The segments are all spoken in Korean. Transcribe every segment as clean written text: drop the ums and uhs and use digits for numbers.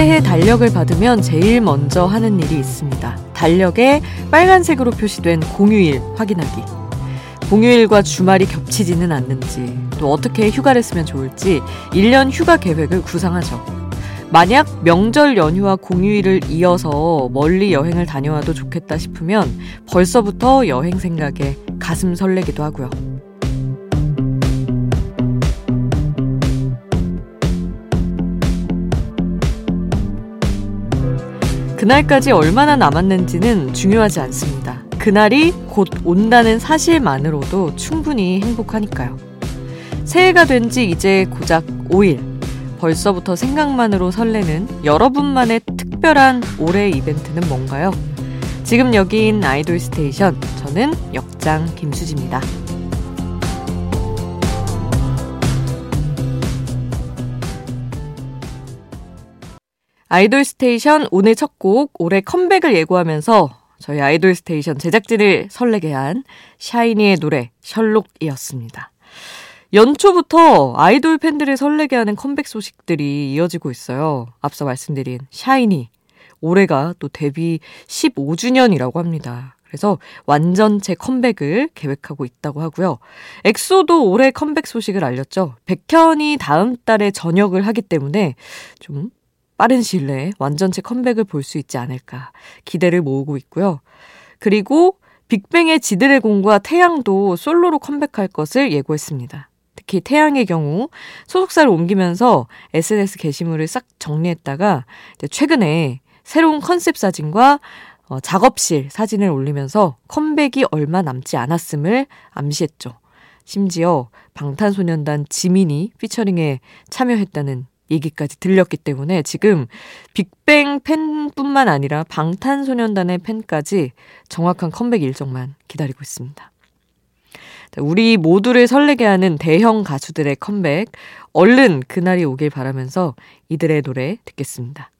새해 달력을 받으면 제일 먼저 하는 일이 있습니다. 달력에 빨간색으로 표시된 공휴일 확인하기. 공휴일과 주말이 겹치지는 않는지, 또 어떻게 휴가를 쓰면 좋을지 1년 휴가 계획을 구상하죠. 만약 명절 연휴와 공휴일을 이어서 멀리 여행을 다녀와도 좋겠다 싶으면 벌써부터 여행 생각에 가슴 설레기도 하고요. 그날까지 얼마나 남았는지는 중요하지 않습니다. 그날이 곧 온다는 사실만으로도 충분히 행복하니까요. 새해가 된 지 이제 고작 5일. 벌써부터 생각만으로 설레는 여러분만의 특별한 올해 이벤트는 뭔가요? 지금 여기인 아이돌 스테이션, 저는 역장 김수지입니다. 아이돌스테이션 오늘 첫 곡, 올해 컴백을 예고하면서 저희 아이돌스테이션 제작진을 설레게 한 샤이니의 노래 셜록이었습니다. 연초부터 아이돌 팬들을 설레게 하는 컴백 소식들이 이어지고 있어요. 앞서 말씀드린 샤이니, 올해가 또 데뷔 15주년이라고 합니다. 그래서 완전체 컴백을 계획하고 있다고 하고요. 엑소도 올해 컴백 소식을 알렸죠. 백현이 다음 달에 전역을 하기 때문에 좀 빠른 시일 내에 완전체 컴백을 볼 수 있지 않을까 기대를 모으고 있고요. 그리고 빅뱅의 지드래곤과 태양도 솔로로 컴백할 것을 예고했습니다. 특히 태양의 경우 소속사를 옮기면서 SNS 게시물을 싹 정리했다가 이제 최근에 새로운 컨셉 사진과 작업실 사진을 올리면서 컴백이 얼마 남지 않았음을 암시했죠. 심지어 방탄소년단 지민이 피처링에 참여했다는 얘기까지 들렸기 때문에 지금 빅뱅 팬뿐만 아니라 방탄소년단의 팬까지 정확한 컴백 일정만 기다리고 있습니다. 우리 모두를 설레게 하는 대형 가수들의 컴백, 얼른 그날이 오길 바라면서 이들의 노래 듣겠습니다.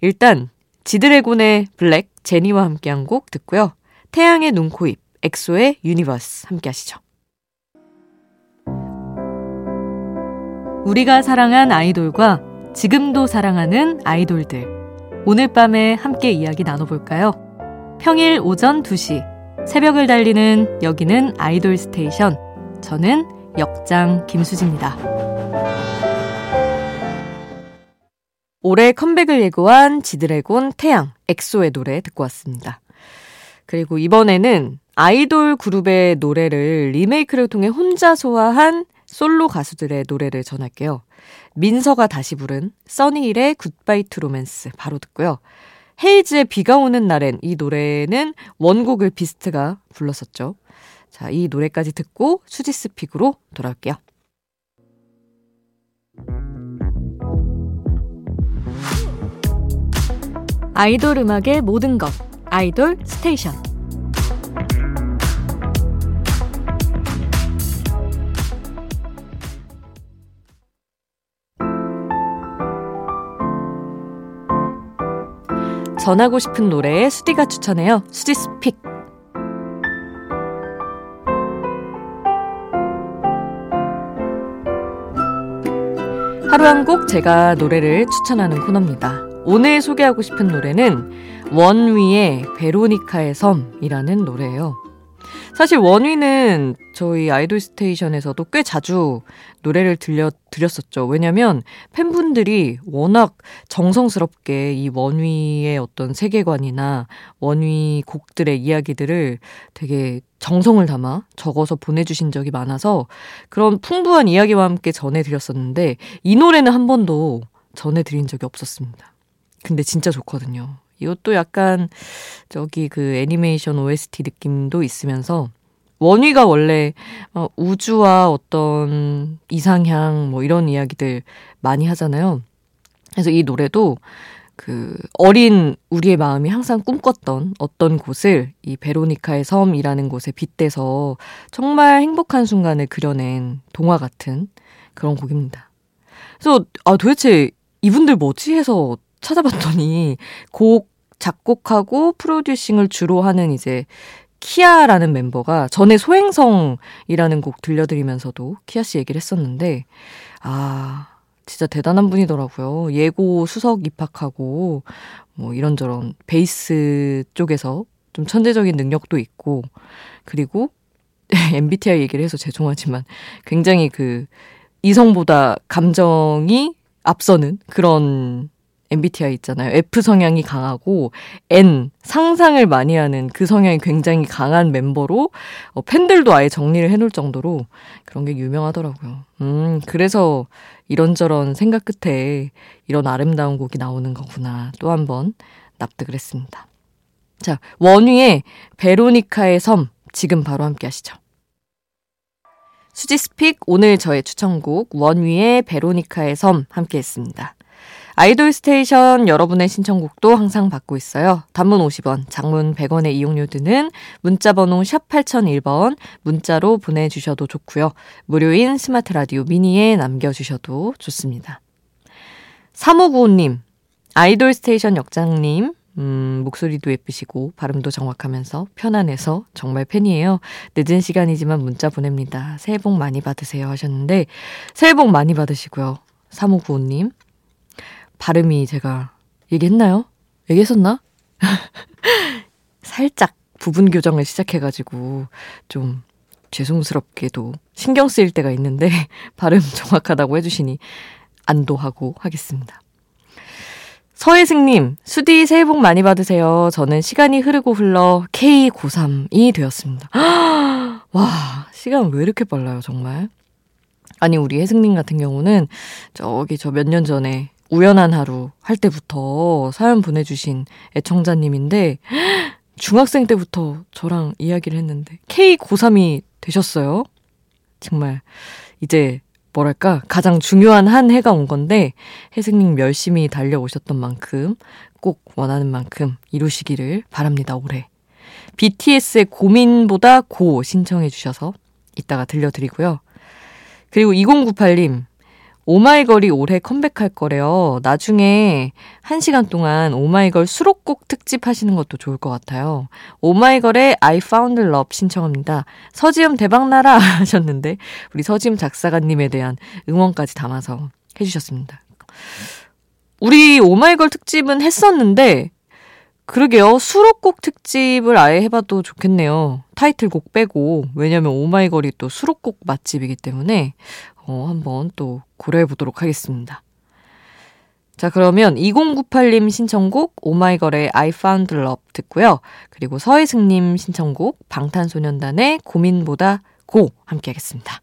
일단 지드래곤의 블랙, 제니와 함께한 곡 듣고요. 태양의 눈, 코, 입, 엑소의 유니버스 함께 하시죠. 우리가 사랑한 아이돌과 지금도 사랑하는 아이돌들, 오늘 밤에 함께 이야기 나눠볼까요? 평일 오전 2시 새벽을 달리는 여기는 아이돌 스테이션, 저는 역장 김수지입니다. 올해 컴백을 예고한 지드래곤, 태양, 엑소의 노래 듣고 왔습니다. 그리고 이번에는 아이돌 그룹의 노래를 리메이크를 통해 혼자 소화한 솔로 가수들의 노래를 전할게요. 민서가 다시 부른 써니힐의 굿바이 투 로맨스 바로 듣고요. 헤이즈의 비가 오는 날엔, 이 노래는 원곡을 비스트가 불렀었죠. 자, 이 노래까지 듣고 수지스 픽으로 돌아올게요. 아이돌 음악의 모든 것, 아이돌 스테이션. 전하고 싶은 노래에 수디가 추천해요. 수디 스픽. 하루 한 곡 제가 노래를 추천하는 코너입니다. 오늘 소개하고 싶은 노래는 원위의 베로니카의 섬이라는 노래예요. 사실 원위는 저희 아이돌 스테이션에서도 꽤 자주 노래를 들렸었죠. 왜냐면 팬분들이 워낙 정성스럽게 이 원위의 어떤 세계관이나 원위 곡들의 이야기들을 되게 정성을 담아 적어서 보내주신 적이 많아서 그런 풍부한 이야기와 함께 전해드렸었는데, 이 노래는 한 번도 전해드린 적이 없었습니다. 근데 진짜 좋거든요. 이것도 약간 저기 그 애니메이션 OST 느낌도 있으면서, 원위가 원래 우주와 어떤 이상향 뭐 이런 이야기들 많이 하잖아요. 그래서 이 노래도 그 어린 우리의 마음이 항상 꿈꿨던 어떤 곳을 이 베로니카의 섬이라는 곳에 빗대서 정말 행복한 순간을 그려낸 동화 같은 그런 곡입니다. 그래서 아, 도대체 이분들 뭐지 해서 찾아봤더니 곡 작곡하고 프로듀싱을 주로 하는 이제 키아라는 멤버가 전에 소행성이라는 곡 들려드리면서도 키아 씨 얘기를 했었는데, 아 진짜 대단한 분이더라고요. 예고 수석 입학하고 뭐 이런저런 베이스 쪽에서 좀 천재적인 능력도 있고, 그리고 MBTI 얘기를 해서 죄송하지만 굉장히 그 이성보다 감정이 앞서는 그런 MBTI 있잖아요. F 성향이 강하고 N, 상상을 많이 하는 그 성향이 굉장히 강한 멤버로 팬들도 아예 정리를 해놓을 정도로 그런 게 유명하더라고요. 그래서 이런저런 생각 끝에 이런 아름다운 곡이 나오는 거구나. 또 한 번 납득을 했습니다. 자, 원위의 베로니카의 섬 지금 바로 함께 하시죠. 수지스픽 오늘 저의 추천곡 원위의 베로니카의 섬 함께 했습니다. 아이돌 스테이션 여러분의 신청곡도 항상 받고 있어요. 단문 50원, 장문 100원의 이용료 드는 문자번호 샵 8001번 문자로 보내주셔도 좋고요. 무료인 스마트 라디오 미니에 남겨주셔도 좋습니다. 3595님, 아이돌 스테이션 역장님, 목소리도 예쁘시고 발음도 정확하면서 편안해서 정말 팬이에요. 늦은 시간이지만 문자 보냅니다. 새해 복 많이 받으세요 하셨는데, 새해 복 많이 받으시고요. 3595님. 발음이 제가 얘기했나요? 얘기했었나? 살짝 부분 교정을 시작해가지고 좀 죄송스럽게도 신경 쓰일 때가 있는데 발음 정확하다고 해주시니 안도하고 하겠습니다. 서혜승님, 수디 새해 복 많이 받으세요. 저는 시간이 흐르고 흘러 K-고3이 되었습니다. 와, 시간 왜 이렇게 빨라요 정말. 아니, 우리 혜승님 같은 경우는 저 몇 년 전에 우연한 하루 할 때부터 사연 보내주신 애청자님인데 중학생 때부터 저랑 이야기를 했는데 K-고3이 되셨어요. 정말 이제 뭐랄까 가장 중요한 한 해가 온 건데 혜승님 열심히 달려오셨던 만큼 꼭 원하는 만큼 이루시기를 바랍니다. 올해 BTS의 고민보다 고 신청해 주셔서 이따가 들려드리고요. 그리고 2098님, 오마이걸이 올해 컴백할 거래요. 나중에 1시간 동안 오마이걸 수록곡 특집 하시는 것도 좋을 것 같아요. 오마이걸의 I Found Love 신청합니다. 서지음 대박나라 하셨는데 우리 서지음 작사가님에 대한 응원까지 담아서 해주셨습니다. 우리 오마이걸 특집은 했었는데 그러게요. 수록곡 특집을 아예 해봐도 좋겠네요. 타이틀곡 빼고. 왜냐면 오마이걸이 또 수록곡 맛집이기 때문에 한번 또 고려해보도록 하겠습니다. 자, 그러면 2098님 신청곡 오마이걸의 I Found Love 듣고요. 그리고 서혜승님 신청곡 방탄소년단의 고민보다 고 함께 하겠습니다.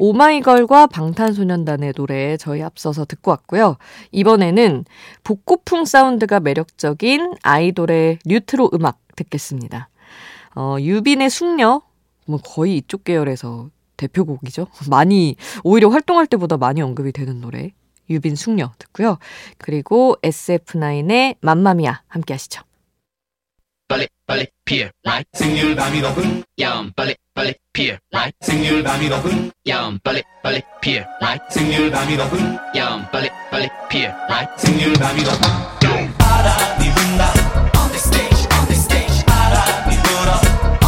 오마이걸과 방탄소년단의 노래 저희 앞서서 듣고 왔고요. 이번에는 복고풍 사운드가 매력적인 아이돌의 뉴트로 음악 듣겠습니다. 유빈의 숙녀, 뭐 거의 이쪽 계열에서 대표곡이죠. 많이, 오히려 활동할 때보다 많이 언급이 되는 노래 유빈 숙녀 듣고요. 그리고 SF9의 맘마미아 함께 하시죠. 빨리 빨리 피어 라이 생률 밤이 높은 야옴 빨리 빨리 피어 라이 생률 밤이 높은 야옴 빨리 빨리 피어 라이 생률 밤이 높은 야옴 빨리 빨리 피어 라이 생률 밤이 높은 바람이 분다 on the stage on the stage 바람이 불어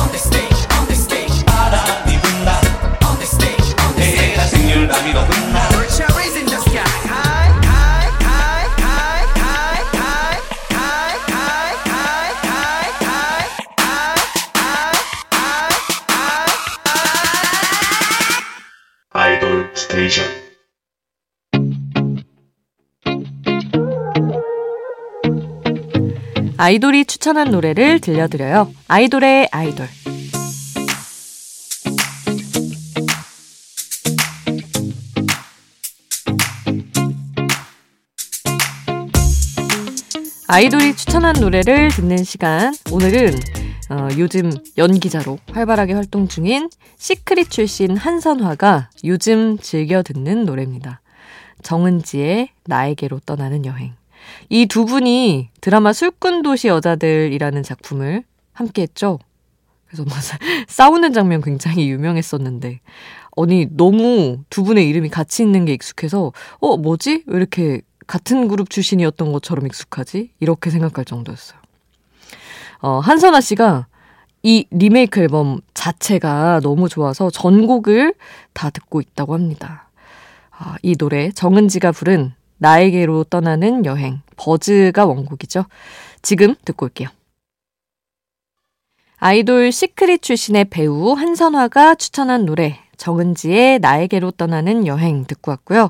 on the stage on the stage 바람이 분다 on the stage on the stage 내가 생률 밤이 높은 날 We're cherries in the sky high high high high high high high high 아이돌 스테이션. 아이돌이 추천한 노래를 들려드려요. 아이돌의 아이돌. 아이돌이 추천한 노래를 듣는 시간. 오늘은 요즘 연기자로 활발하게 활동 중인 시크릿 출신 한선화가 요즘 즐겨 듣는 노래입니다. 정은지의 나에게로 떠나는 여행. 이 두 분이 드라마 술꾼도시 여자들이라는 작품을 함께 했죠. 그래서 뭐 싸우는 장면 굉장히 유명했었는데, 아니 너무 두 분의 이름이 같이 있는 게 익숙해서 뭐지? 왜 이렇게 같은 그룹 출신이었던 것처럼 익숙하지? 이렇게 생각할 정도였어요. 한선아 씨가 이 리메이크 앨범 자체가 너무 좋아서 전곡을 다 듣고 있다고 합니다. 이 노래 정은지가 부른 나에게로 떠나는 여행, 버즈가 원곡이죠. 지금 듣고 올게요. 아이돌 시크릿 출신의 배우 한선화가 추천한 노래 정은지의 나에게로 떠나는 여행 듣고 왔고요.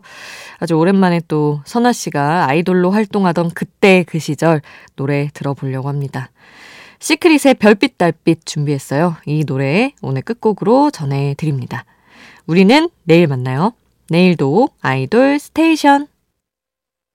아주 오랜만에 또 선화 씨가 아이돌로 활동하던 그때 그 시절 노래 들어보려고 합니다. 시크릿의 별빛 달빛 준비했어요. 이 노래 오늘 끝곡으로 전해드립니다. 우리는 내일 만나요. 내일도 아이돌 스테이션.